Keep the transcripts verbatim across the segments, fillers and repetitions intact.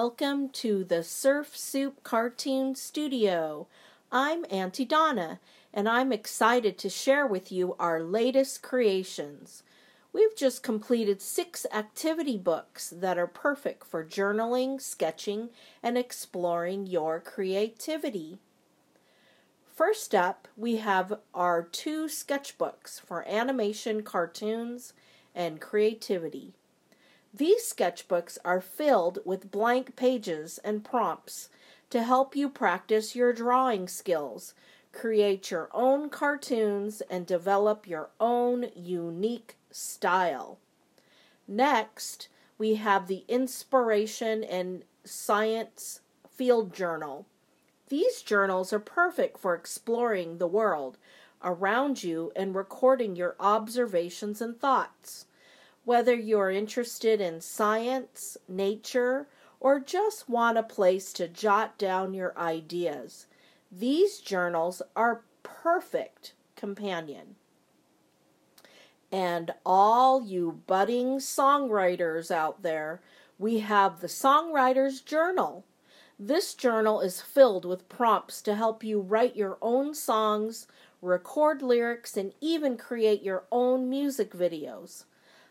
Welcome to the Surf Soup Cartoon Studio. I'm Auntie Donna, and I'm excited to share with you our latest creations. We've just completed six activity books that are perfect for journaling, sketching, and exploring your creativity. First up, we have our two sketchbooks for animation, cartoons, and creativity. These sketchbooks are filled with blank pages and prompts to help you practice your drawing skills, create your own cartoons, and develop your own unique style. Next, we have the Inspiration and Science Field Journal. These journals are perfect for exploring the world around you and recording your observations and thoughts. Whether you're interested in science, nature, or just want a place to jot down your ideas, these journals are perfect companion. And all you budding songwriters out there, we have the Songwriter's Journal. This journal is filled with prompts to help you write your own songs, record lyrics, and even create your own music videos.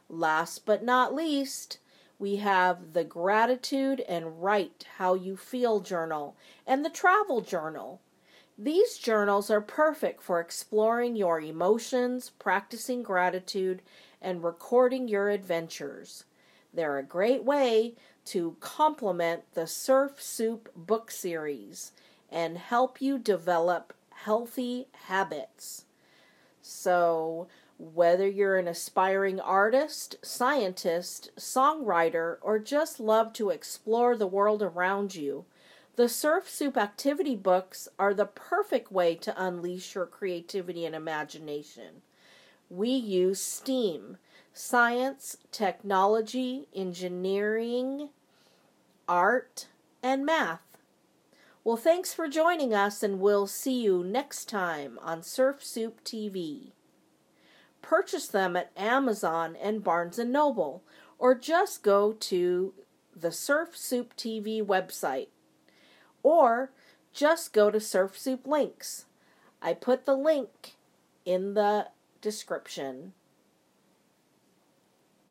Last but not least, we have the Gratitude and Write How You Feel Journal and the Travel Journal. These journals are perfect for exploring your emotions, practicing gratitude, and recording your adventures. They're a great way to complement the Surf Soup book series and help you develop healthy habits. So, whether you're an aspiring artist, scientist, songwriter, or just love to explore the world around you, the Surf Soup activity books are the perfect way to unleash your creativity and imagination. We use STEAM, science, technology, engineering, art, and math. Well, thanks for joining us, and we'll see you next time on Surf Soup T V. Purchase them at Amazon and Barnes and Noble, or just go to the Surf Soup T V website, or just go to Surf Soup Links. I put the link in the description.